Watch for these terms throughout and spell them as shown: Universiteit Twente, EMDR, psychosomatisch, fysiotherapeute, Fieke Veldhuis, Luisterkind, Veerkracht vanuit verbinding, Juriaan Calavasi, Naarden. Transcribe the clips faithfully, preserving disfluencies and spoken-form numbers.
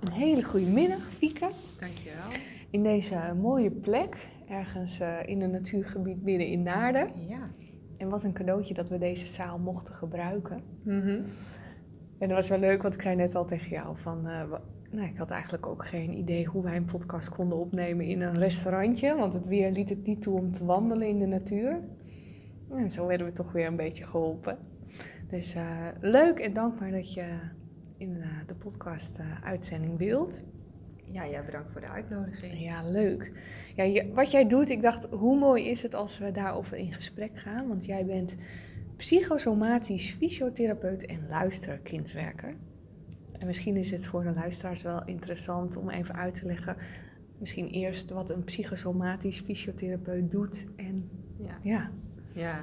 Een hele goede middag, Fieke. Dankjewel. In deze mooie plek, ergens uh, in een natuurgebied midden in Naarden. Ja. En wat een cadeautje dat we deze zaal mochten gebruiken. Mm-hmm. En dat was wel leuk, want ik zei net al tegen jou van... Uh, nou, ik had eigenlijk ook geen idee hoe wij een podcast konden opnemen in een restaurantje. Want het weer liet het niet toe om te wandelen in de natuur. En zo werden we toch weer een beetje geholpen. Dus uh, leuk en dankbaar dat je in uh, de podcast uh, uitzending wilt. Ja, ja, bedankt voor de uitnodiging. Ja, leuk. Ja, je, wat jij doet, ik dacht, hoe mooi is het als we daarover in gesprek gaan? Want jij bent psychosomatisch fysiotherapeut en luisterkindwerker. En misschien is het voor de luisteraars wel interessant om even uit te leggen, misschien eerst wat een psychosomatisch fysiotherapeut doet. En ja, ja. ja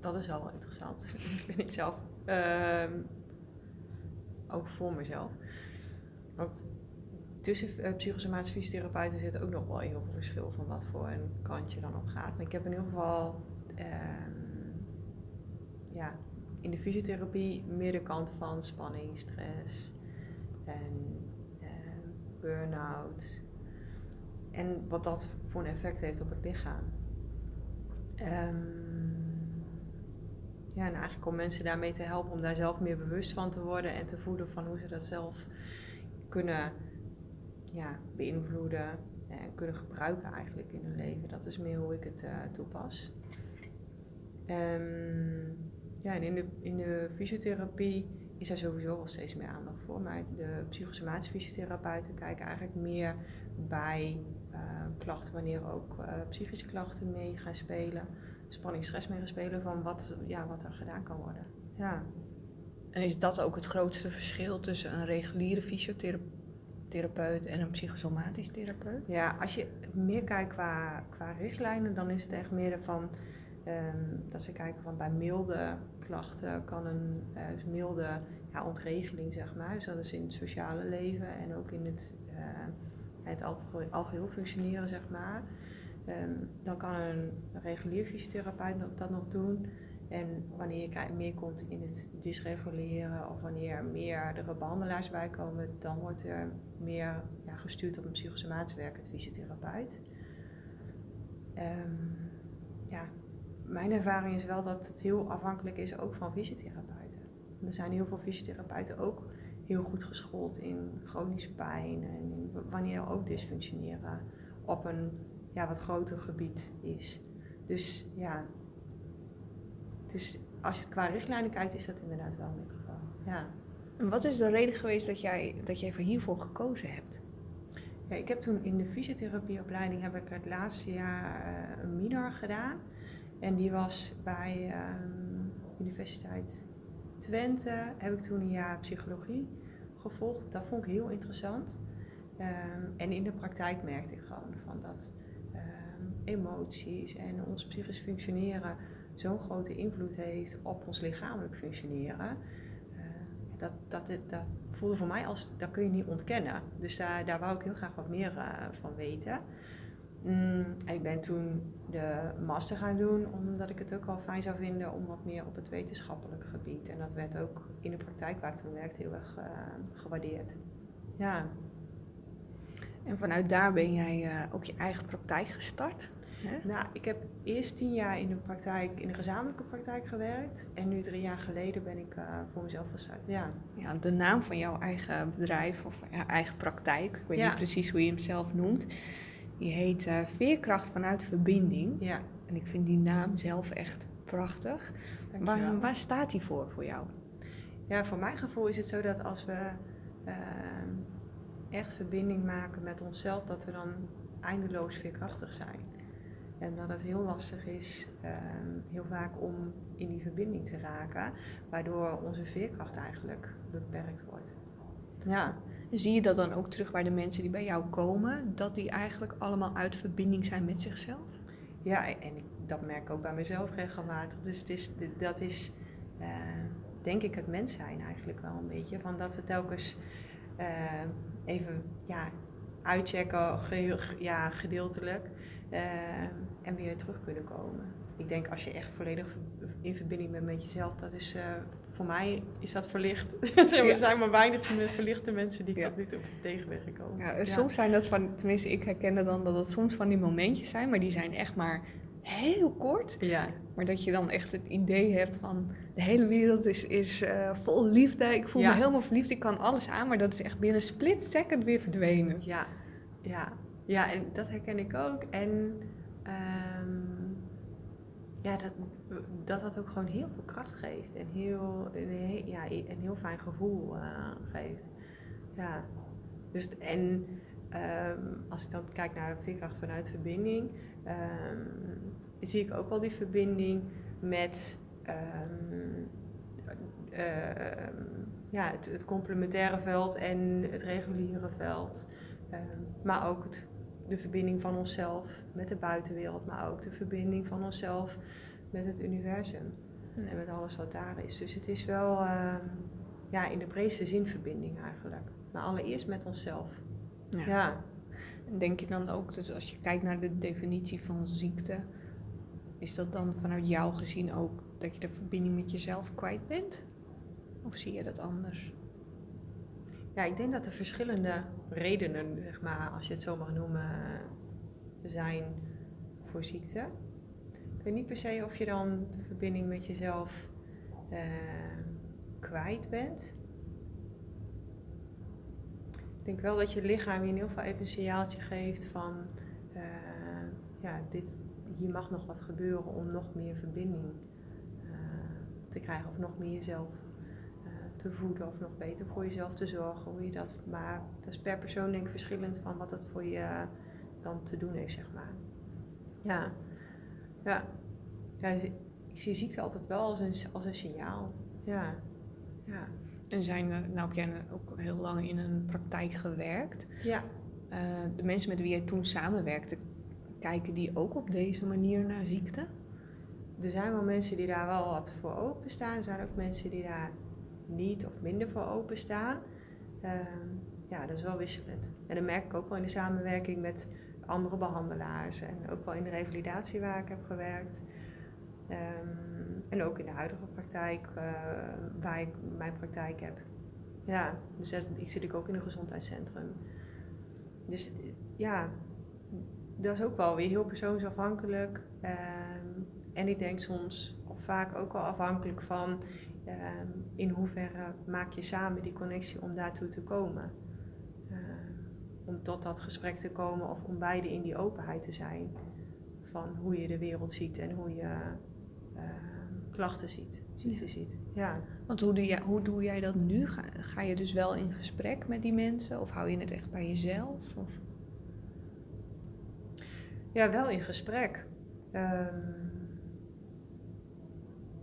dat is al interessant, vind ik zelf. Uh, ook voor mezelf. Want tussen uh, psychosomatische fysiotherapeuten zit ook nog wel heel veel verschil van wat voor een kant je dan op gaat. Maar ik heb in ieder geval uh, ja, in de fysiotherapie meer de kant van spanning, stress en uh, burn-out. En wat dat voor een effect heeft op het lichaam. Um, ja, en eigenlijk om mensen daarmee te helpen om daar zelf meer bewust van te worden en te voelen van hoe ze dat zelf kunnen ja, beïnvloeden en kunnen gebruiken eigenlijk in hun leven. Dat is meer hoe ik het uh, toepas. Um, ja, en in de, in de fysiotherapie is daar sowieso wel steeds meer aandacht voor. Maar de psychosomatische fysiotherapeuten kijken eigenlijk meer bij uh, klachten, wanneer ook uh, psychische klachten mee gaan spelen, spanning, stress mee gaan spelen, van wat, ja, wat er gedaan kan worden. Ja. En is dat ook het grootste verschil tussen een reguliere fysiotherapeut therapeut en een psychosomatisch therapeut? Ja, als je meer kijkt qua, qua richtlijnen, dan is het echt meer van um, dat ze kijken van bij milde klachten kan een uh, milde ja, ontregeling, zeg maar. Dus dat is in het sociale leven en ook in het, uh, het alge- algeheel functioneren, zeg maar. Um, dan kan een regulier fysiotherapeut dat, dat nog doen. En wanneer je k- meer komt in het dysreguleren of wanneer meerdere behandelaars bijkomen, dan wordt er meer ja, gestuurd op een psychosomatisch werkend fysiotherapeut. Um, ja, mijn ervaring is wel dat het heel afhankelijk is ook van fysiotherapeuten. Er zijn heel veel fysiotherapeuten ook heel goed geschoold in chronische pijn en wanneer ook dysfunctioneren op een ja, wat groter gebied is. Dus ja... Dus als je het qua richtlijnen kijkt, is dat inderdaad wel in dit geval. Ja. En wat is de reden geweest dat jij, dat jij voor hiervoor gekozen hebt? Ja, ik heb toen in de fysiotherapieopleiding heb ik het laatste jaar uh, een minor gedaan. En die was bij um, Universiteit Twente. Heb ik toen een jaar psychologie gevolgd. Dat vond ik heel interessant. Um, en in de praktijk merkte ik gewoon van dat um, emoties en ons psychisch functioneren zo'n grote invloed heeft op ons lichamelijk functioneren. Uh, dat, dat, dat, dat voelde voor mij als, dat kun je niet ontkennen. Dus daar, daar wou ik heel graag wat meer uh, van weten. Mm, en ik ben toen de master gaan doen, omdat ik het ook wel fijn zou vinden om wat meer op het wetenschappelijk gebied. En dat werd ook in de praktijk waar ik toen werkte heel erg uh, gewaardeerd. Ja. En vanuit daar ben jij uh, ook je eigen praktijk gestart? He? Nou, ik heb eerst tien jaar in de praktijk, in de gezamenlijke praktijk gewerkt. En nu drie jaar geleden ben ik uh, voor mezelf gestart. Ja. Ja, de naam van jouw eigen bedrijf of ja, eigen praktijk, ik weet ja. niet precies hoe je hem zelf noemt. Die heet uh, Veerkracht vanuit verbinding. Ja. En ik vind die naam zelf echt prachtig. Waar, waar staat die voor, voor jou? Ja, voor mijn gevoel is het zo dat als we uh, echt verbinding maken met onszelf, dat we dan eindeloos veerkrachtig zijn. En dat het heel lastig is, uh, heel vaak, om in die verbinding te raken. Waardoor onze veerkracht eigenlijk beperkt wordt. Ja. Zie je dat dan ook terug bij de mensen die bij jou komen? Dat die eigenlijk allemaal uit verbinding zijn met zichzelf? Ja, en ik, dat merk ik ook bij mezelf regelmatig. Dus het is, dat is, uh, denk ik, het mens zijn eigenlijk wel een beetje. Van dat we telkens uh, even ja, uitchecken, geheel, ja, gedeeltelijk. Uh, en weer terug kunnen komen. Ik denk als je echt volledig in verbinding bent met jezelf, dat is uh, voor mij is dat verlicht. Er ja. zijn maar weinig verlichte mensen die ik ja. tot nu toe tegen ben gekomen. Ja, ja. Soms zijn dat van, tenminste ik herkende dan dat het soms van die momentjes zijn, maar die zijn echt maar heel kort. Ja. Maar dat je dan echt het idee hebt van de hele wereld is, is uh, vol liefde. Ik voel ja. me helemaal verliefd, ik kan alles aan, maar dat is echt binnen een split second weer verdwenen. Ja, ja. ja en dat herken ik ook. En um, ja, dat, dat dat ook gewoon heel veel kracht geeft en heel, een, ja, een heel fijn gevoel uh, geeft. Ja, dus en um, als ik dan kijk naar veerkracht vanuit verbinding, um, zie ik ook wel die verbinding met um, uh, ja, het, het complementaire veld en het reguliere veld. Um, maar ook het, de verbinding van onszelf met de buitenwereld, maar ook de verbinding van onszelf met het universum ja. en met alles wat daar is. Dus het is wel uh, ja, in de breedste zin verbinding eigenlijk, maar allereerst met onszelf. Ja. ja. Denk je dan ook, dus als je kijkt naar de definitie van ziekte, is dat dan vanuit jou gezien ook dat je de verbinding met jezelf kwijt bent? Of zie je dat anders? Ja, ik denk dat er verschillende redenen, zeg maar, als je het zo mag noemen, zijn voor ziekte. Ik weet niet per se of je dan de verbinding met jezelf uh, kwijt bent. Ik denk wel dat je lichaam je in ieder geval even een signaaltje geeft van, uh, ja, dit, hier mag nog wat gebeuren om nog meer verbinding uh, te krijgen of nog meer jezelf te voeden of nog beter voor jezelf te zorgen, hoe je dat, maar dat is per persoon denk ik verschillend van wat dat voor je dan te doen heeft, zeg maar. Ja, ja, ja ik zie ziekte altijd wel als een, als een signaal, ja. ja. En zijn, nou heb jij ook heel lang in een praktijk gewerkt. Ja. Uh, de mensen met wie jij toen samenwerkte, kijken die ook op deze manier naar ziekte? Er zijn wel mensen die daar wel wat voor openstaan, er zijn ook mensen die daar niet of minder voor openstaan. Uh, ja, dat is wel wisselend. En dat merk ik ook wel in de samenwerking met andere behandelaars en ook wel in de revalidatie waar ik heb gewerkt. Um, en ook in de huidige praktijk uh, waar ik mijn praktijk heb. Ja, dus dat, ik zit ook in een gezondheidscentrum. Dus ja, dat is ook wel weer heel persoonsafhankelijk. Um, en ik denk soms of vaak ook wel afhankelijk van Um, in hoeverre maak je samen die connectie om daartoe te komen. Um, om tot dat gesprek te komen of om beide in die openheid te zijn. Van hoe je de wereld ziet en hoe je uh, klachten ziet, ziekte ja. ziet. Ja. Want hoe doe, jij, hoe doe jij dat nu? Ga, ga je dus wel in gesprek met die mensen of hou je het echt bij jezelf? Of? Ja, wel in gesprek. Um,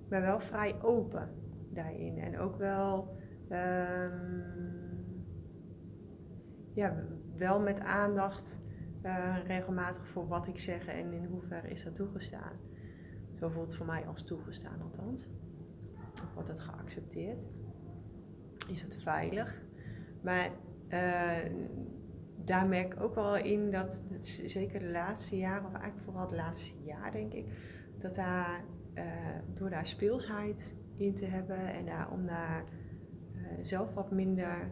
maar wel vrij open daarin en ook wel, um, ja, wel met aandacht uh, regelmatig voor wat ik zeg en in hoeverre is dat toegestaan. Zo voelt het voor mij als toegestaan althans. Of wordt het geaccepteerd? Is het veilig? Maar uh, daar merk ik ook wel in dat, zeker de laatste jaren, of eigenlijk vooral het laatste jaar denk ik, dat daar uh, door daar speelsheid in te hebben en daar, om daar uh, zelf wat minder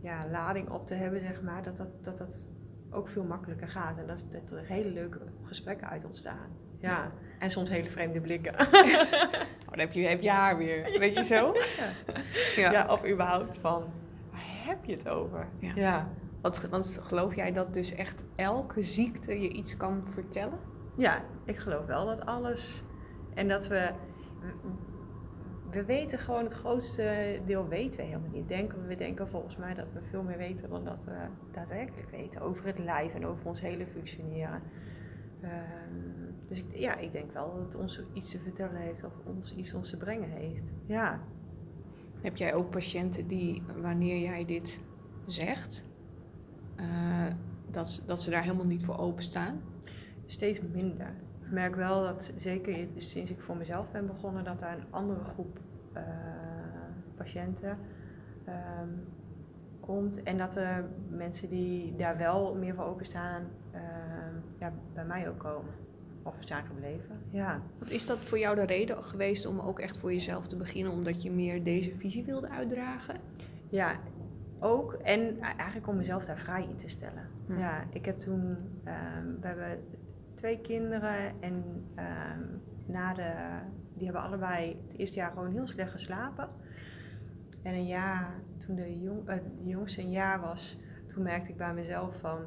ja, lading op te hebben, zeg maar, dat dat, dat dat ook veel makkelijker gaat. En dat, dat er hele leuke gesprekken uit ontstaan. Ja, ja. En soms hele vreemde blikken. Ja. Oh, dan heb je, heb je haar weer, weet je zo? Ja, ja. ja of überhaupt van, waar heb je het over? Ja. ja. Want, want geloof jij dat dus echt elke ziekte je iets kan vertellen? Ja, ik geloof wel dat alles, en dat we... We weten gewoon, het grootste deel weten we helemaal niet. Denken, we denken volgens mij dat we veel meer weten dan dat we daadwerkelijk weten. Over het lijf en over ons hele functioneren. Um, dus ik, ja, ik denk wel dat het ons iets te vertellen heeft of ons iets ons te brengen heeft. Ja. Heb jij ook patiënten die, wanneer jij dit zegt, uh, dat, dat ze daar helemaal niet voor openstaan? Steeds minder. Ik merk wel dat, zeker sinds ik voor mezelf ben begonnen, dat daar een andere groep uh, patiënten um, komt. En dat er mensen die daar wel meer voor openstaan, uh, ja, bij mij ook komen. afstaan gebleven. Ja. Wat is dat voor jou de reden geweest om ook echt voor jezelf te beginnen, omdat je meer deze visie wilde uitdragen? Ja, ook. En eigenlijk om mezelf daar vrij in te stellen. Hm. Ja, ik heb toen, um, we hebben twee kinderen en um, na de, die hebben allebei het eerste jaar gewoon heel slecht geslapen. En een jaar, toen de, jong, uh, de jongste een jaar was, toen merkte ik bij mezelf van,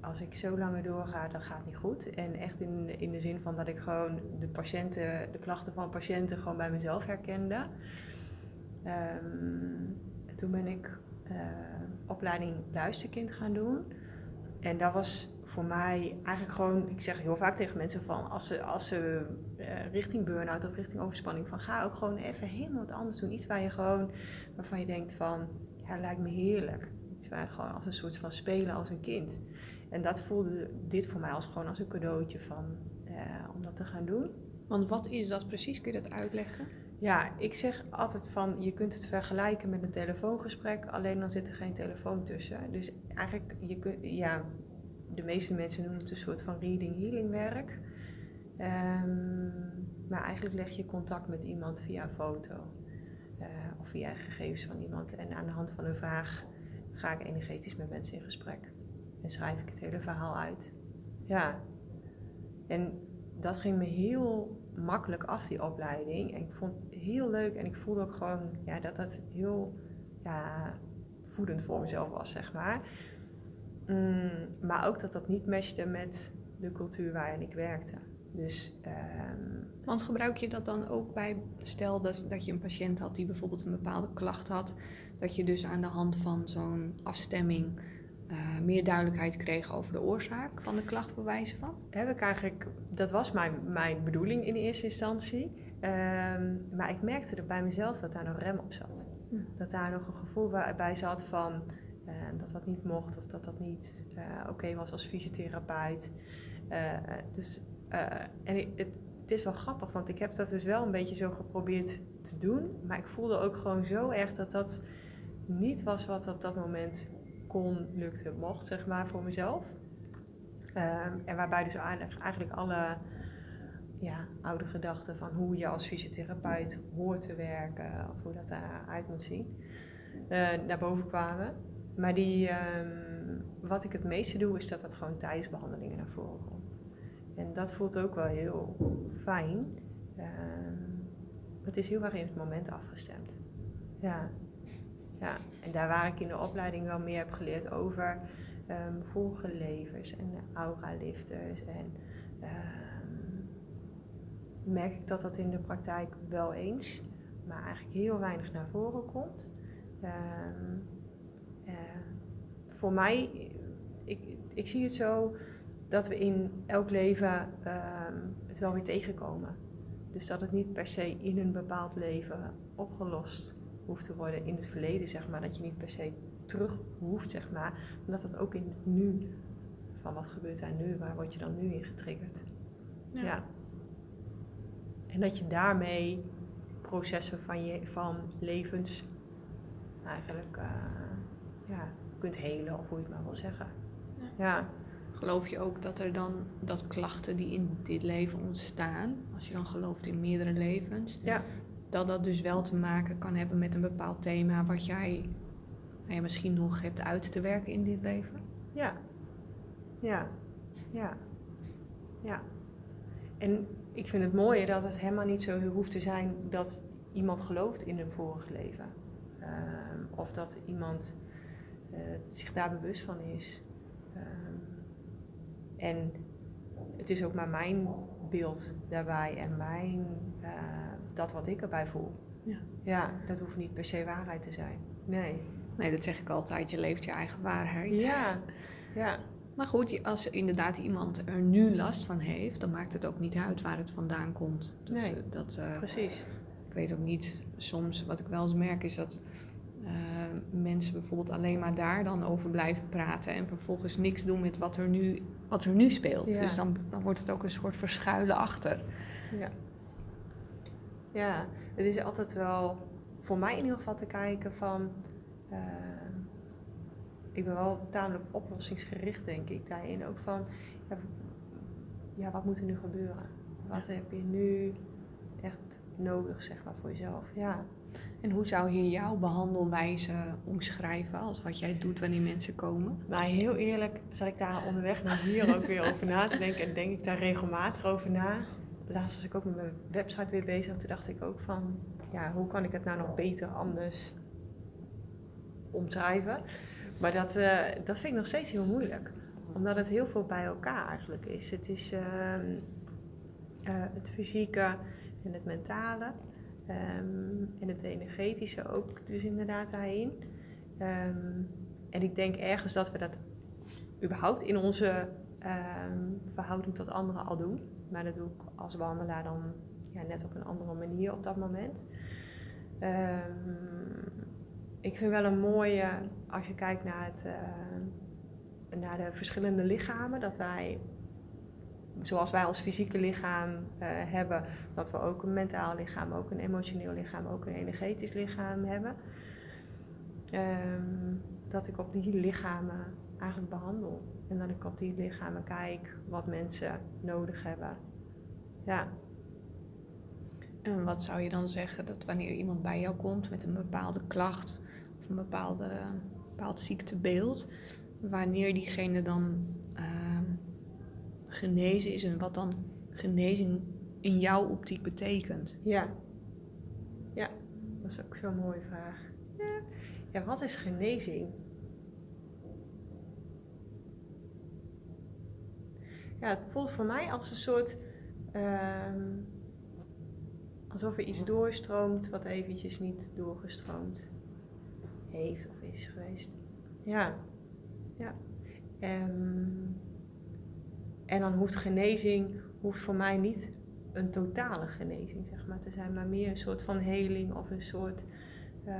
als ik zo lang doorga, dan gaat het niet goed. En echt in, in de zin van dat ik gewoon de patiënten, de klachten van patiënten gewoon bij mezelf herkende. Um, toen ben ik uh, opleiding Luisterkind gaan doen. En dat was voor mij eigenlijk gewoon, ik zeg heel vaak tegen mensen van, als ze, als ze uh, richting burn-out of richting overspanning van, ga ook gewoon even helemaal wat anders doen. Iets waar je gewoon, waarvan je denkt van, ja, dat lijkt me heerlijk. Iets waar je gewoon als een soort van spelen als een kind. En dat voelde dit voor mij als gewoon als een cadeautje van, eh, om dat te gaan doen. Want wat is dat precies? Kun je dat uitleggen? Ja, ik zeg altijd van, je kunt het vergelijken met een telefoongesprek, alleen dan zit er geen telefoon tussen. Dus eigenlijk, je kunt, ja, de meeste mensen noemen het een soort van reading-healing werk. Um, maar eigenlijk leg je contact met iemand via een foto uh, of via gegevens van iemand. En aan de hand van een vraag ga ik energetisch met mensen in gesprek. En schrijf ik het hele verhaal uit. Ja. En dat ging me heel makkelijk af, die opleiding. En ik vond het heel leuk. En ik voelde ook gewoon ja, dat dat heel ja, voedend voor mezelf was, zeg maar. Mm, maar ook dat dat niet matchte met de cultuur waarin ik werkte. Dus, um... Want gebruik je dat dan ook bij, stel dat, dat je een patiënt had die bijvoorbeeld een bepaalde klacht had. Dat je dus aan de hand van zo'n afstemming Uh, meer duidelijkheid kreeg over de oorzaak van de klacht, bij wijze van? Heb ik eigenlijk, dat was mijn, mijn bedoeling in eerste instantie. Um, maar ik merkte er bij mezelf dat daar nog rem op zat. Hm. Dat daar nog een gevoel bij zat van uh, dat dat niet mocht of dat dat niet uh, oké okay was als fysiotherapeut. Uh, dus, uh, en ik, het, het is wel grappig, want ik heb dat dus wel een beetje zo geprobeerd te doen. Maar ik voelde ook gewoon zo erg dat dat niet was wat op dat moment kon, lukte, mocht, zeg maar, voor mezelf. Um, en waarbij dus eigenlijk alle ja, oude gedachten van hoe je als fysiotherapeut hoort te werken, of hoe dat eruit moet zien, uh, naar boven kwamen. Maar die, um, wat ik het meeste doe, is dat dat gewoon tijdens behandelingen naar voren komt. En dat voelt ook wel heel fijn. Um, het is heel erg in het moment afgestemd. Ja. Ja, en daar waar ik in de opleiding wel meer heb geleerd over um, volgelevers en auralifters. En um, merk ik dat dat in de praktijk wel eens, maar eigenlijk heel weinig naar voren komt. Um, uh, voor mij, ik, ik zie het zo dat we in elk leven um, het wel weer tegenkomen. Dus dat het niet per se in een bepaald leven opgelost hoeft te worden in het verleden, zeg maar, dat je niet per se terug hoeft, zeg maar, maar dat dat ook in het nu, van wat gebeurt daar nu, waar word je dan nu in getriggerd? Ja. ja. En dat je daarmee processen van, je, van levens eigenlijk uh, ja, kunt helen, of hoe je het maar wil zeggen. Ja. ja. Geloof je ook dat er dan, dat klachten die in dit leven ontstaan, als je dan gelooft in meerdere levens, ja. dat dat dus wel te maken kan hebben met een bepaald thema wat jij nou ja, misschien nog hebt uit te werken in dit leven? Ja. Ja. Ja. Ja. En ik vind het mooie dat het helemaal niet zo hoeft te zijn dat iemand gelooft in een vorig leven. Uh, of dat iemand uh, zich daar bewust van is. Uh, en het is ook maar mijn beeld daarbij en mijn... Uh, dat wat ik erbij voel. Ja. ja, dat hoeft niet per se waarheid te zijn. Nee. Nee, dat zeg ik altijd. Je leeft je eigen waarheid. Ja. ja. Maar goed, als inderdaad iemand er nu last van heeft, dan maakt het ook niet uit waar het vandaan komt. Dat, nee, dat, uh, precies. Ik weet ook niet, soms wat ik wel eens merk is dat uh, mensen bijvoorbeeld alleen maar daar dan over blijven praten en vervolgens niks doen met wat er nu, wat er nu speelt. Ja. Dus dan, dan wordt het ook een soort verschuilen achter. Ja. Ja, het is altijd wel voor mij in ieder geval te kijken van, uh, ik ben wel tamelijk oplossingsgericht, denk ik, daarin ook van, ja, ja, wat moet er nu gebeuren? Wat heb je nu echt nodig, zeg maar, voor jezelf? Ja. En hoe zou je jouw behandelwijze omschrijven als wat jij doet wanneer mensen komen? Nou, heel eerlijk zat ik daar onderweg naar hier ook weer over na te denken. En denk ik daar regelmatig over na. Laatst was ik ook met mijn website weer bezig. Toen dacht ik ook van, ja, hoe kan ik het nou nog beter anders omschrijven? Maar dat, uh, dat vind ik nog steeds heel moeilijk. Omdat het heel veel bij elkaar eigenlijk is. Het is uh, uh, het fysieke en het mentale. Um, en het energetische ook dus inderdaad daarin. Um, en ik denk ergens dat we dat überhaupt in onze um, verhouding tot anderen al doen. Maar dat doe ik als behandelaar dan ja, net op een andere manier op dat moment. Um, ik vind wel een mooie, als je kijkt naar, het, uh, naar de verschillende lichamen, dat wij... Zoals wij ons fysieke lichaam uh, hebben, dat we ook een mentaal lichaam, ook een emotioneel lichaam, ook een energetisch lichaam hebben. Um, dat ik op die lichamen eigenlijk behandel. En dat ik op die lichamen kijk wat mensen nodig hebben. Ja. En wat zou je dan zeggen dat wanneer iemand bij jou komt met een bepaalde klacht of een bepaalde, bepaald ziektebeeld, wanneer diegene dan... Uh, genezen is en wat dan genezing in jouw optiek betekent. Ja, ja, dat is ook zo'n mooie vraag. Ja. Ja, wat is genezing? Ja, het voelt voor mij als een soort um, alsof er iets doorstroomt wat eventjes niet doorgestroomd heeft of is geweest. Ja, ja. Um, En dan hoeft genezing, hoeft voor mij niet een totale genezing, zeg maar, te zijn. Maar meer een soort van heling of een soort, uh,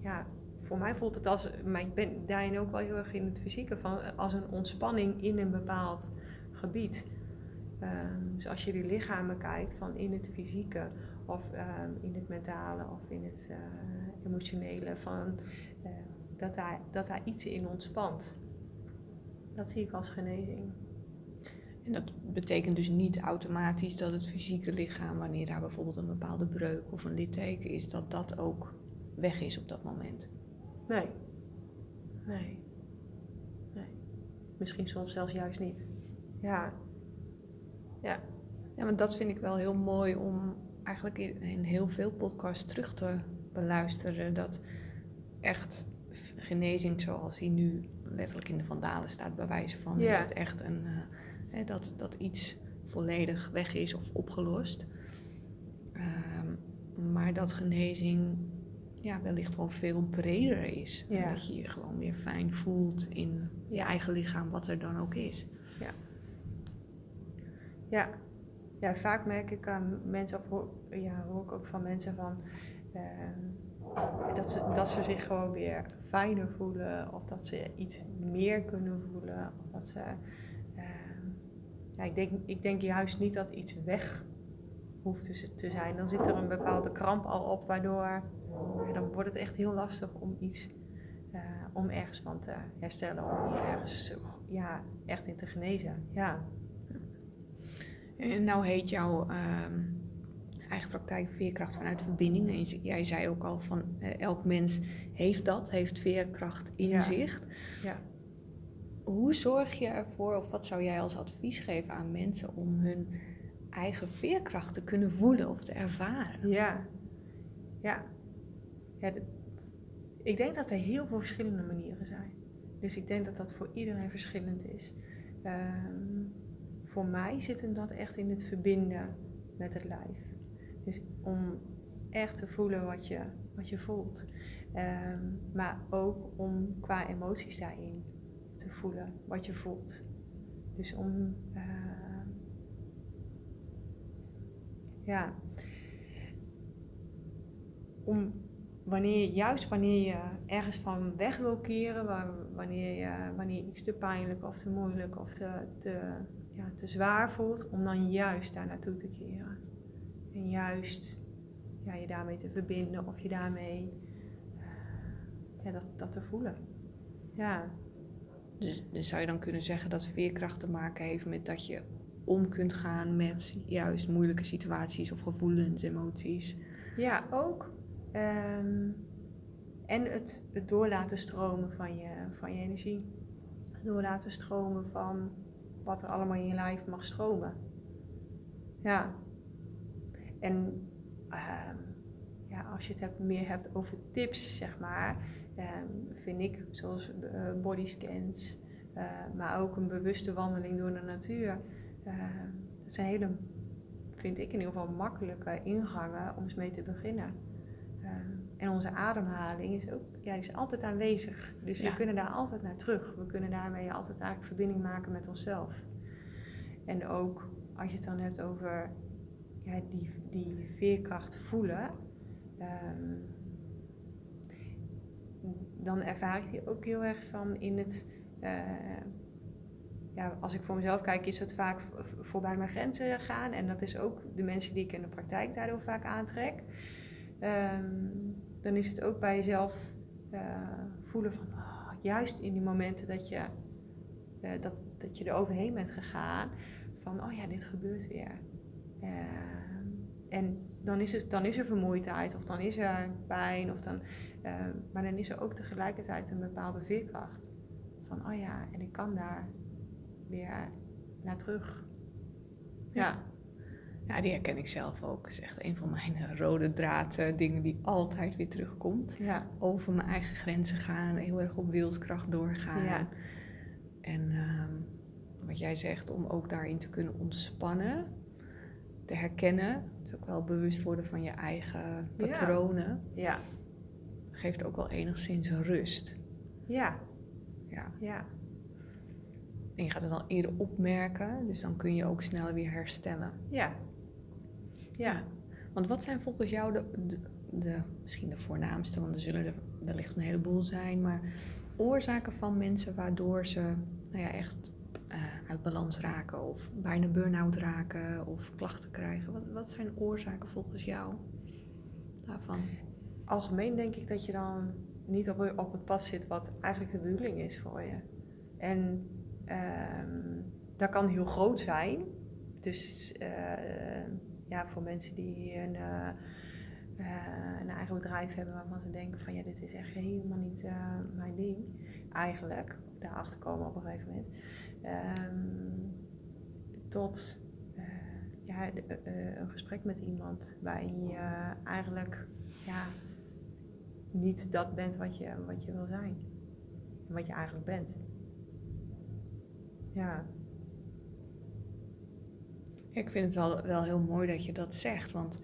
ja, voor mij voelt het als, maar ik ben daarin ook wel heel erg in het fysieke, van, als een ontspanning in een bepaald gebied. Uh, dus als je die lichamen kijkt, van in het fysieke of uh, in het mentale of in het uh, emotionele, van, uh, dat, daar, dat daar iets in ontspant. Dat zie ik als genezing. En dat betekent dus niet automatisch dat het fysieke lichaam, wanneer daar bijvoorbeeld een bepaalde breuk of een litteken is, dat dat ook weg is op dat moment. Nee. Nee. Nee. Misschien soms zelfs juist niet. Ja. Ja. Ja, want dat vind ik wel heel mooi om eigenlijk in, in heel veel podcasts terug te beluisteren. Dat echt genezing zoals die nu letterlijk in de vandalen staat, bij wijze van, ja. Is het echt een... Uh, He, dat, dat iets volledig weg is of opgelost. Um, maar dat genezing ja, wellicht gewoon veel breder is. Ja. En dat je je gewoon weer fijn voelt in je ja. eigen lichaam, wat er dan ook is. Ja, ja. ja vaak merk ik aan mensen, of hoor, ja, hoor ik ook van mensen van... Uh, Dat ze, dat ze zich gewoon weer fijner voelen. Of dat ze iets meer kunnen voelen. Of dat ze... Uh, Ja, ik, denk, ik denk juist niet dat iets weg hoeft te zijn. Dan zit er een bepaalde kramp al op, waardoor ja, dan wordt het echt heel lastig om iets, uh, om ergens van te herstellen, om hier ergens ja, echt in te genezen. Ja. En nou heet jouw uh, eigen praktijk Veerkracht vanuit verbinding. En jij zei ook al van uh, elk mens heeft dat, heeft veerkracht in ja. zich. Ja. Hoe zorg je ervoor, of wat zou jij als advies geven aan mensen om hun eigen veerkracht te kunnen voelen of te ervaren? Ja, ja. ja de, ik denk dat er heel veel verschillende manieren zijn. Dus ik denk dat dat voor iedereen verschillend is. Um, voor mij zit hem dat echt in het verbinden met het lijf. Dus om echt te voelen wat je, wat je voelt. Um, maar ook om qua emoties daarin te voelen wat je voelt. Dus om... Uh, ja... Om wanneer, juist wanneer je ergens van weg wil keren, wanneer je, wanneer je iets te pijnlijk of te moeilijk of te, te, ja, te zwaar voelt, om dan juist daar naartoe te keren. En juist ja, je daarmee te verbinden of je daarmee uh, ja, dat, dat te voelen. Ja. Dus, dus zou je dan kunnen zeggen dat veerkracht te maken heeft met dat je om kunt gaan met juist moeilijke situaties of gevoelens, emoties. Ja, ook. Um, en het, het doorlaten stromen van je, van je energie. Het doorlaten stromen van wat er allemaal in je lijf mag stromen. Ja. En um, ja, als je het hebt, meer hebt over tips, zeg maar, um, vind ik, zoals uh, bodyscans, uh, maar ook een bewuste wandeling door de natuur. Uh, dat zijn hele, vind ik in ieder geval, makkelijke ingangen om eens mee te beginnen. Uh, en onze ademhaling is ook, ja, die is altijd aanwezig. Dus ja. We kunnen daar altijd naar terug. We kunnen daarmee altijd eigenlijk verbinding maken met onszelf. En ook als je het dan hebt over ja, die, die veerkracht voelen, um, dan ervaar ik die ook heel erg van in het. Uh, Ja, als ik voor mezelf kijk, is dat vaak voorbij mijn grenzen gaan. En dat is ook de mensen die ik in de praktijk daardoor vaak aantrek. Um, dan is het ook bij jezelf uh, voelen van... Oh, juist in die momenten dat je, uh, dat, dat je er overheen bent gegaan. Van, oh ja, dit gebeurt weer. Uh, en dan is, het, dan is er vermoeidheid of dan is er pijn. Of dan, uh, maar dan is er ook tegelijkertijd een bepaalde veerkracht. Van, oh ja, en ik kan daar... weer naar terug. Ja. Ja, die herken ik zelf ook. Dat is echt een van mijn rode draad dingen die altijd weer terugkomt. Ja. Over mijn eigen grenzen gaan, heel erg op wilskracht doorgaan. Ja. En um, wat jij zegt, om ook daarin te kunnen ontspannen, te herkennen, dus ook wel bewust worden van je eigen patronen. Ja. Ja. Geeft ook wel enigszins rust. Ja. Ja. Ja. En je gaat het al eerder opmerken, dus dan kun je ook sneller weer herstellen. Ja. Ja. Ja. Want wat zijn volgens jou de, de, de, misschien de voornaamste, want er zullen er wellicht een heleboel zijn, maar oorzaken van mensen waardoor ze nou ja, echt uh, uit balans raken of bijna burn-out raken of klachten krijgen? Wat, wat zijn oorzaken volgens jou daarvan? Algemeen denk ik dat je dan niet op, op het pad zit wat eigenlijk de bedoeling is voor je. En... Um, dat kan heel groot zijn. Dus uh, ja, voor mensen die een, uh, uh, een eigen bedrijf hebben waarvan ze denken van ja, dit is echt helemaal niet uh, mijn ding. Eigenlijk, daarachter komen op een gegeven moment. Um, tot uh, ja, de, uh, een gesprek met iemand waarin je uh, eigenlijk ja, niet dat bent wat je, wat je wil zijn. En wat je eigenlijk bent. Ja. Ja, ik vind het wel, wel heel mooi dat je dat zegt, want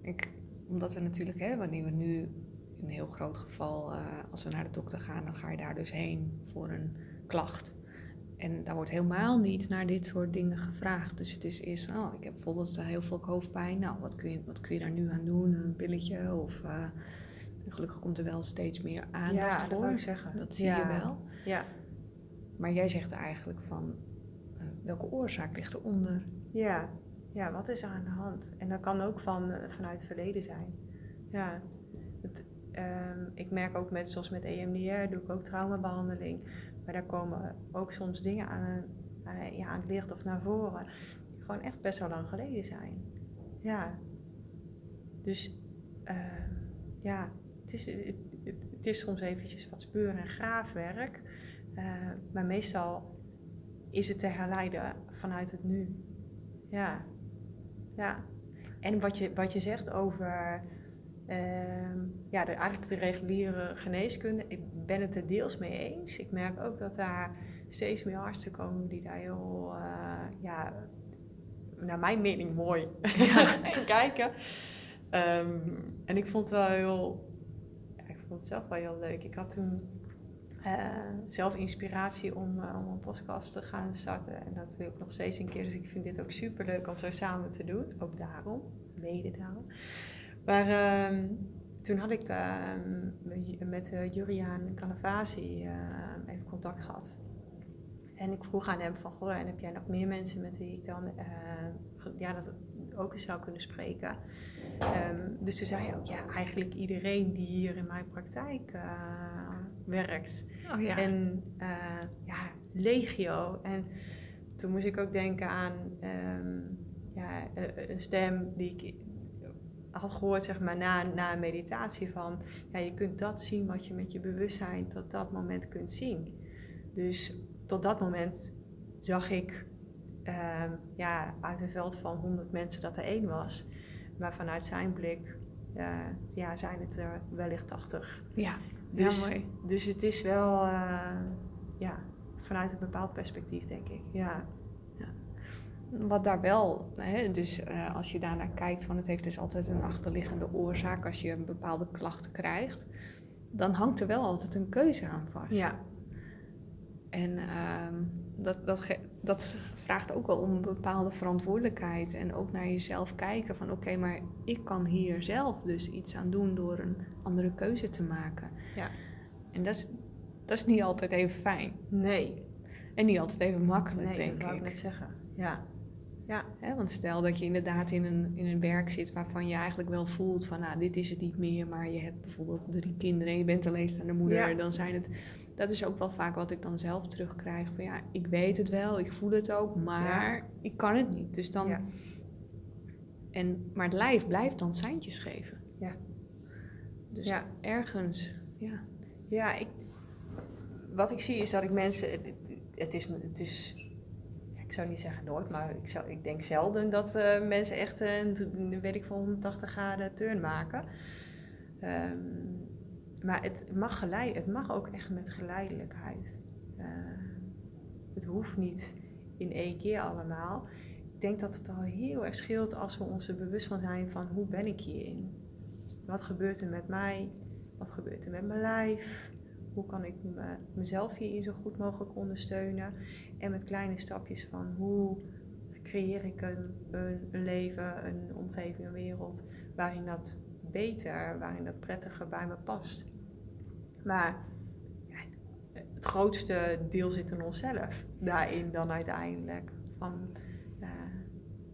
ik, omdat we natuurlijk, hè, wanneer we nu in een heel groot geval, uh, als we naar de dokter gaan, dan ga je daar dus heen voor een klacht. En daar wordt helemaal niet naar dit soort dingen gevraagd. Dus het is eerst van, oh, ik heb bijvoorbeeld uh, heel veel hoofdpijn, nou, wat kun je, wat kun je daar nu aan doen, een pilletje of... Uh, gelukkig komt er wel steeds meer aandacht ja, voor. Dat, ik zeggen. Dat zie ja. je wel. Ja. Maar jij zegt eigenlijk van, uh, welke oorzaak ligt eronder? Ja, ja, wat is er aan de hand? En dat kan ook van, uh, vanuit het verleden zijn. Ja, het, um, ik merk ook, met, zoals met E M D R, doe ik ook traumabehandeling. Maar daar komen ook soms dingen aan, aan, ja, aan het licht of naar voren. Die gewoon echt best wel lang geleden zijn. Ja, dus uh, ja, het is, het, het, het is soms eventjes wat spuren en graafwerk. Uh, maar meestal is het te herleiden vanuit het nu. Ja. Ja. En wat je, wat je zegt over uh, ja, de, eigenlijk de reguliere geneeskunde, ik ben het er deels mee eens. Ik merk ook dat daar steeds meer artsen komen die daar heel, uh, ja, naar mijn mening mooi ja. kijken. Um, en ik vond het wel heel, ja, ik vond het zelf wel heel leuk. Ik had toen... Uh, zelf inspiratie om, uh, om een podcast te gaan starten. En dat wil ik nog steeds een keer. Dus ik vind dit ook super leuk om zo samen te doen. Ook daarom. Mede daarom. Maar uh, toen had ik uh, met uh, Juriaan Calavasi uh, even contact gehad. En ik vroeg aan hem van, goh, en heb jij nog meer mensen met wie ik dan uh, ja, dat ook eens zou kunnen spreken? Um, dus toen zei hij ook, ja, eigenlijk iedereen die hier in mijn praktijk... Uh, werkt. Oh, ja. En uh, ja, legio. En toen moest ik ook denken aan um, ja, een stem die ik had gehoord, zeg maar, na, na een meditatie van, ja, je kunt dat zien wat je met je bewustzijn tot dat moment kunt zien. Dus tot dat moment zag ik uh, ja, uit een veld van honderd mensen dat er één was. Maar vanuit zijn blik uh, ja, zijn het er wellicht tachtig. Ja, dus, mooi. Dus het is wel uh, ja, vanuit een bepaald perspectief, denk ik. Ja. Wat daar wel, hè, dus uh, als je daarnaar kijkt, van het heeft dus altijd een achterliggende oorzaak als je een bepaalde klacht krijgt, dan hangt er wel altijd een keuze aan vast. Ja. En uh, dat, dat, ge- dat vraagt ook wel om een bepaalde verantwoordelijkheid en ook naar jezelf kijken van oké, okay, maar ik kan hier zelf dus iets aan doen door een andere keuze te maken. Ja. En dat is, dat is niet altijd even fijn. Nee. En niet altijd even makkelijk, nee, denk ik. Nee, dat wou ik net zeggen. Ja. Ja. He, want stel dat je inderdaad in een, in een werk zit waarvan je eigenlijk wel voelt van nou, dit is het niet meer, maar je hebt bijvoorbeeld drie kinderen en je bent alleenstaande moeder, ja. Dan zijn het, dat is ook wel vaak wat ik dan zelf terugkrijg van ja, ik weet het wel, ik voel het ook, maar ja. Ik kan het niet. Dus dan, ja. En, maar het lijf blijft dan seintjes geven. Ja. Dus ja. Ergens, ja. Ja, ik, wat ik zie is dat ik mensen, het, het is, het is ik zou niet zeggen nooit, maar ik, zou, ik denk zelden dat uh, mensen echt een, weet ik veel, honderdtachtig graden turn maken. Um, maar het mag, geleid, het mag ook echt met geleidelijkheid. Uh, het hoeft niet in één keer allemaal. Ik denk dat het al heel erg scheelt als we ons er bewust van zijn van hoe ben ik hierin? Wat gebeurt er met mij? Wat gebeurt er met mijn lijf? Hoe kan ik me, mezelf hierin zo goed mogelijk ondersteunen? En met kleine stapjes van hoe creëer ik een, een, een leven, een omgeving, een wereld waarin dat beter, waarin dat prettiger bij me past. Maar ja, het grootste deel zit in onszelf daarin dan uiteindelijk. Van, uh,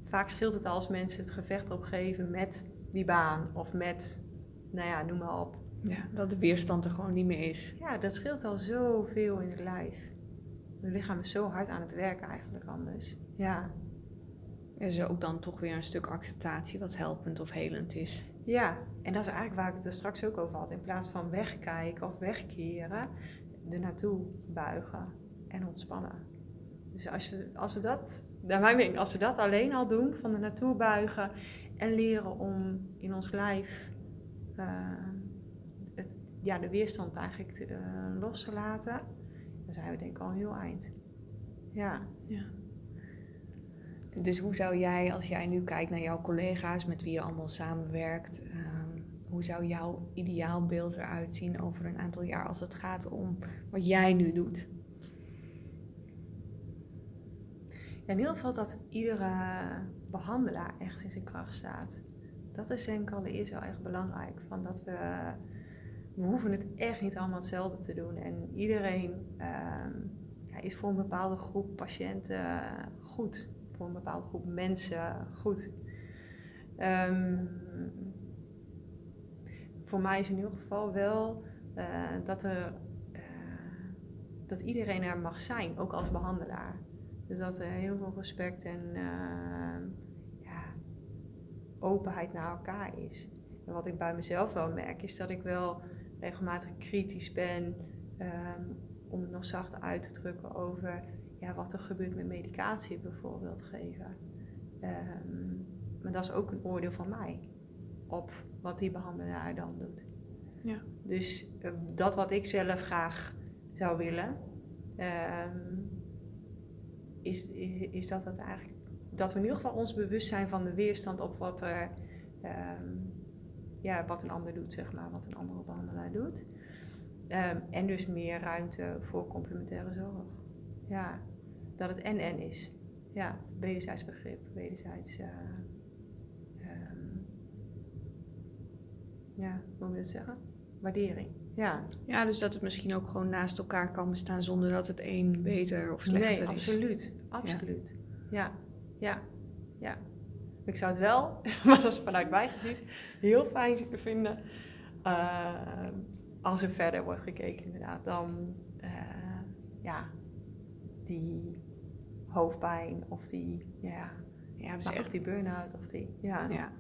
vaak scheelt het als mensen het gevecht opgeven met die baan of met, nou ja, noem maar op. Ja, dat de weerstand er gewoon niet meer is. Ja, dat scheelt al zoveel in het lijf. Het lichaam is zo hard aan het werken eigenlijk anders. Ja. Er is ook dan toch weer een stuk acceptatie wat helpend of helend is. Ja, en dat is eigenlijk waar ik het straks ook over had. In plaats van wegkijken of wegkeren, er naartoe buigen en ontspannen. Dus als, je, als we dat, naar mijn mening, als we dat alleen al doen, van er naartoe buigen en leren om in ons lijf... Uh, ja, de weerstand eigenlijk te, uh, los te laten, dan zijn we denk ik al een heel eind. Ja. Ja. Dus hoe zou jij, als jij nu kijkt naar jouw collega's met wie je allemaal samenwerkt, um, hoe zou jouw ideaalbeeld eruit zien over een aantal jaar als het gaat om wat jij nu doet? Ja, in ieder geval dat iedere behandelaar echt in zijn kracht staat. Dat is denk ik allereerst wel echt belangrijk, van dat we We hoeven het echt niet allemaal hetzelfde te doen. En iedereen uh, ja, is voor een bepaalde groep patiënten goed. Voor een bepaalde groep mensen goed. Um, voor mij is in ieder geval wel uh, dat, er, uh, dat iedereen er mag zijn. Ook als behandelaar. Dus dat er heel veel respect en uh, ja, openheid naar elkaar is. En wat ik bij mezelf wel merk is dat ik wel... regelmatig kritisch ben, um, om het nog zacht uit te drukken over ja, wat er gebeurt met medicatie bijvoorbeeld geven. Um, maar dat is ook een oordeel van mij op wat die behandelaar dan doet. Ja. Dus um, dat wat ik zelf graag zou willen, um, is, is, is dat, dat, eigenlijk, dat we in ieder geval ons bewust zijn van de weerstand op wat er... Um, Ja, wat een ander doet, zeg maar, wat een andere behandelaar doet. Um, en dus meer ruimte voor complementaire zorg. Ja, dat het en-en is. Ja, wederzijds begrip, wederzijds... Uh, um, ja, hoe moet je dat zeggen? Waardering, ja. Ja, dus dat het misschien ook gewoon naast elkaar kan bestaan zonder dat het een beter of slechter nee, absoluut, is. Nee, absoluut. Ja, ja, ja. ja. Ik zou het wel, maar dat is vanuit mij gezien, heel fijn vinden uh, als er verder wordt gekeken inderdaad. Dan uh, ja, die hoofdpijn of die, ja, ja dus nou, echt die burn-out of die, ja. ja.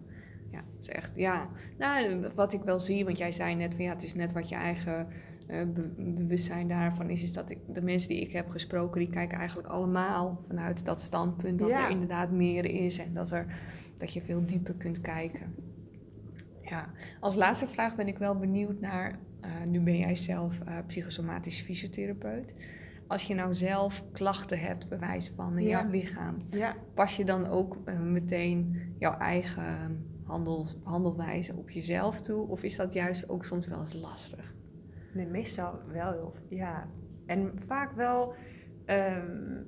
Ja, is echt, ja. Nou, wat ik wel zie, want jij zei net van ja, het is net wat je eigen uh, be- bewustzijn daarvan is, is dat ik, de mensen die ik heb gesproken, die kijken eigenlijk allemaal vanuit dat standpunt dat ja. er inderdaad meer is en dat, er, dat je veel dieper kunt kijken. Ja. Als laatste vraag ben ik wel benieuwd naar, uh, nu ben jij zelf uh, psychosomatisch fysiotherapeut. Als je nou zelf klachten hebt, bij wijze van in ja. jouw lichaam, ja. pas je dan ook uh, meteen jouw eigen Handel, handelwijze op jezelf toe? Of is dat juist ook soms wel eens lastig? Nee, meestal wel heel veel. Ja. En vaak wel um,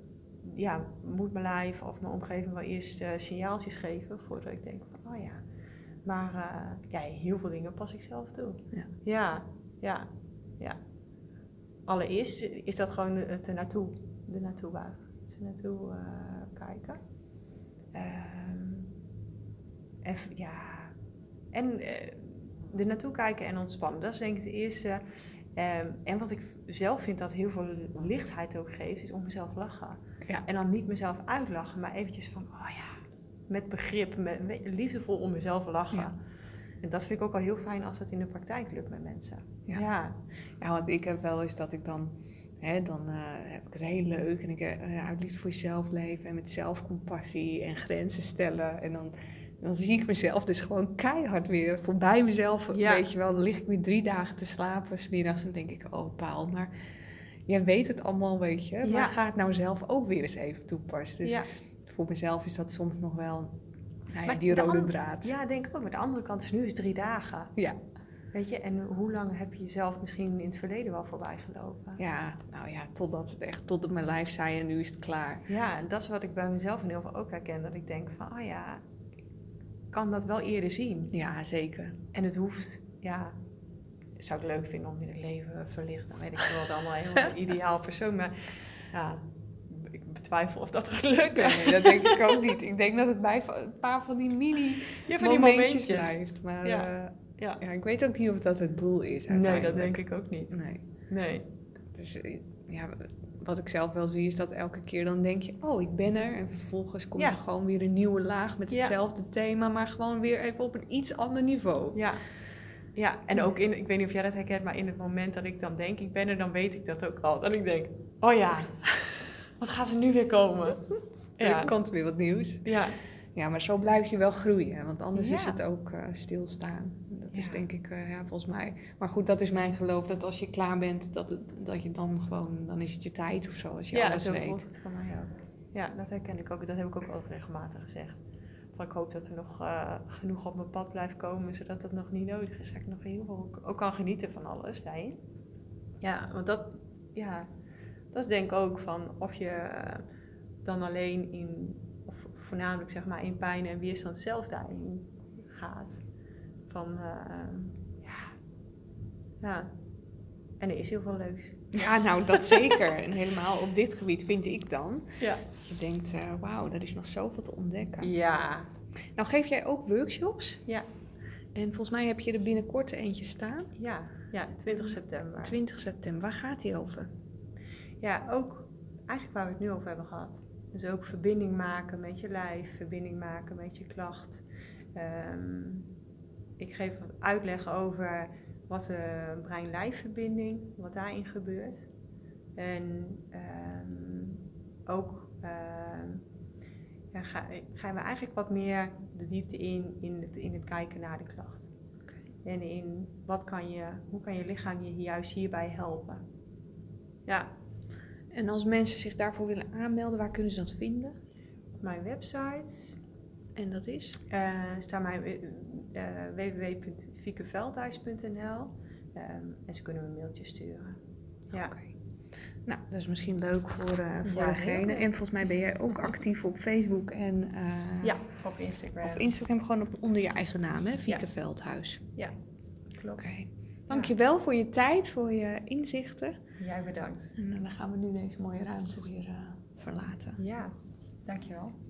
ja, moet mijn lijf of mijn omgeving wel eerst uh, signaaltjes geven voordat ik denk van oh ja. Maar uh, ja, heel veel dingen pas ik zelf toe. Ja. Ja, ja, ja. Allereerst is dat gewoon het ernaartoe, de naartoe buigen. Dus naartoe uh, kijken. Um, Ja, en uh, er naartoe kijken en ontspannen, dat is denk ik het eerste. Um, en wat ik zelf vind dat heel veel lichtheid ook geeft, is om mezelf lachen. Ja. En dan niet mezelf uitlachen, maar eventjes van, oh ja, met begrip, met, liefdevol om mezelf lachen. Ja. En dat vind ik ook al heel fijn als dat in de praktijk lukt met mensen. Ja, ja. ja want ik heb wel eens dat ik dan, hè, dan uh, heb ik het heel leuk en ik uh, uit liefde voor jezelf leven en met zelfcompassie en grenzen stellen en dan... Dan zie ik mezelf dus gewoon keihard weer voorbij mezelf, ja. weet je wel. Dan lig ik weer drie dagen te slapen, 's middags, dan denk ik, oh Paul, maar jij weet het allemaal, weet je. Ja. Maar ga het nou zelf ook weer eens even toepassen. Dus ja. voor mezelf is dat soms nog wel nou ja, die rode andere, draad. Ja, denk ik ook. Maar de andere kant is nu is drie dagen. Ja. Weet je, en hoe lang heb je jezelf misschien in het verleden wel voorbij gelopen? Ja, nou ja, totdat het echt, totdat mijn lijf zei en nu is het klaar. Ja, en dat is wat ik bij mezelf in heel veel ook herken. Dat ik denk van, oh ja... kan dat wel eerder zien. Ja, zeker. En het hoeft, ja... zou ik leuk vinden om in het leven verlicht... dan weet ik wel, allemaal helemaal ideaal persoon. Maar ja, ik betwijfel of dat gaat lukken. Nee, dat denk ik ook niet. Ik denk dat het bij een paar van die mini-momentjes ja, van die momentjes. blijft. Maar ja. Uh, ja. ja, ik weet ook niet of dat het doel is uiteindelijk. Nee, dat denk ik ook niet. Nee. nee. Dus ja... Wat ik zelf wel zie is dat elke keer dan denk je, oh ik ben er. En vervolgens komt ja. er gewoon weer een nieuwe laag met hetzelfde ja. thema. Maar gewoon weer even op een iets ander niveau. Ja, ja. en ook in, ik weet niet of jij dat herkent, maar in het moment dat ik dan denk, ik ben er, dan weet ik dat ook al. Dat ik denk, oh ja, wat gaat er nu weer komen? Ja. Er komt weer wat nieuws. Ja. ja, maar zo blijf je wel groeien. Want anders ja. is het ook uh, stilstaan. Dat ja. is denk ik, uh, ja, volgens mij... Maar goed, dat is mijn geloof. Dat als je klaar bent, dat, het, dat je dan gewoon... Dan is het je tijd of zo, als je ja, alles weet. Ja, dat het van mij ook. Ja, dat herken ik ook. Dat heb ik ook, ook regelmatig gezegd. Want ik hoop dat er nog uh, genoeg op mijn pad blijft komen... zodat dat nog niet nodig is. Dat ik nog heel veel ook kan genieten van alles daarin. Ja, want dat... Ja, dat is denk ik ook van... Of je uh, dan alleen in... Of voornamelijk, zeg maar, in pijn en weerstand zelf daarin gaat... Van, uh, ja. ja, en er is heel veel leuks. Ja, nou dat zeker. En helemaal op dit gebied vind ik dan. Ja. Je denkt, uh, wauw, er is nog zoveel te ontdekken. Ja. Nou geef jij ook workshops. Ja. En volgens mij heb je er binnenkort eentje staan. Ja, ja twintig september. twintig september, waar gaat die over? Ja, ook eigenlijk waar we het nu over hebben gehad. Dus ook verbinding maken met je lijf, verbinding maken met je klacht. Um, Ik geef uitleg over wat de brein-lijfverbinding, wat daarin gebeurt. En um, ook uh, ja, ga, gaan we eigenlijk wat meer de diepte in, in het, in het kijken naar de klacht. Okay. En in wat kan je, hoe kan je lichaam je juist hierbij helpen. Ja. En als mensen zich daarvoor willen aanmelden, waar kunnen ze dat vinden? Op mijn website. En dat is? Uh, staan mijn uh, w w w punt fieke veldhuis punt n l um, en ze kunnen me een mailtje sturen. Ja. Oké. Okay. Nou, dat is misschien leuk voor, uh, voor ja, degene. En volgens mij ben jij ook actief op Facebook en... Uh, ja, op Instagram. Op Instagram gewoon op, onder je eigen naam, hè? Fieke ja. Veldhuis. Ja, klopt. Oké. Okay. Dankjewel ja. voor je tijd, voor je inzichten. Jij bedankt. En dan gaan we nu deze mooie ruimte weer uh, verlaten. Ja, dankjewel.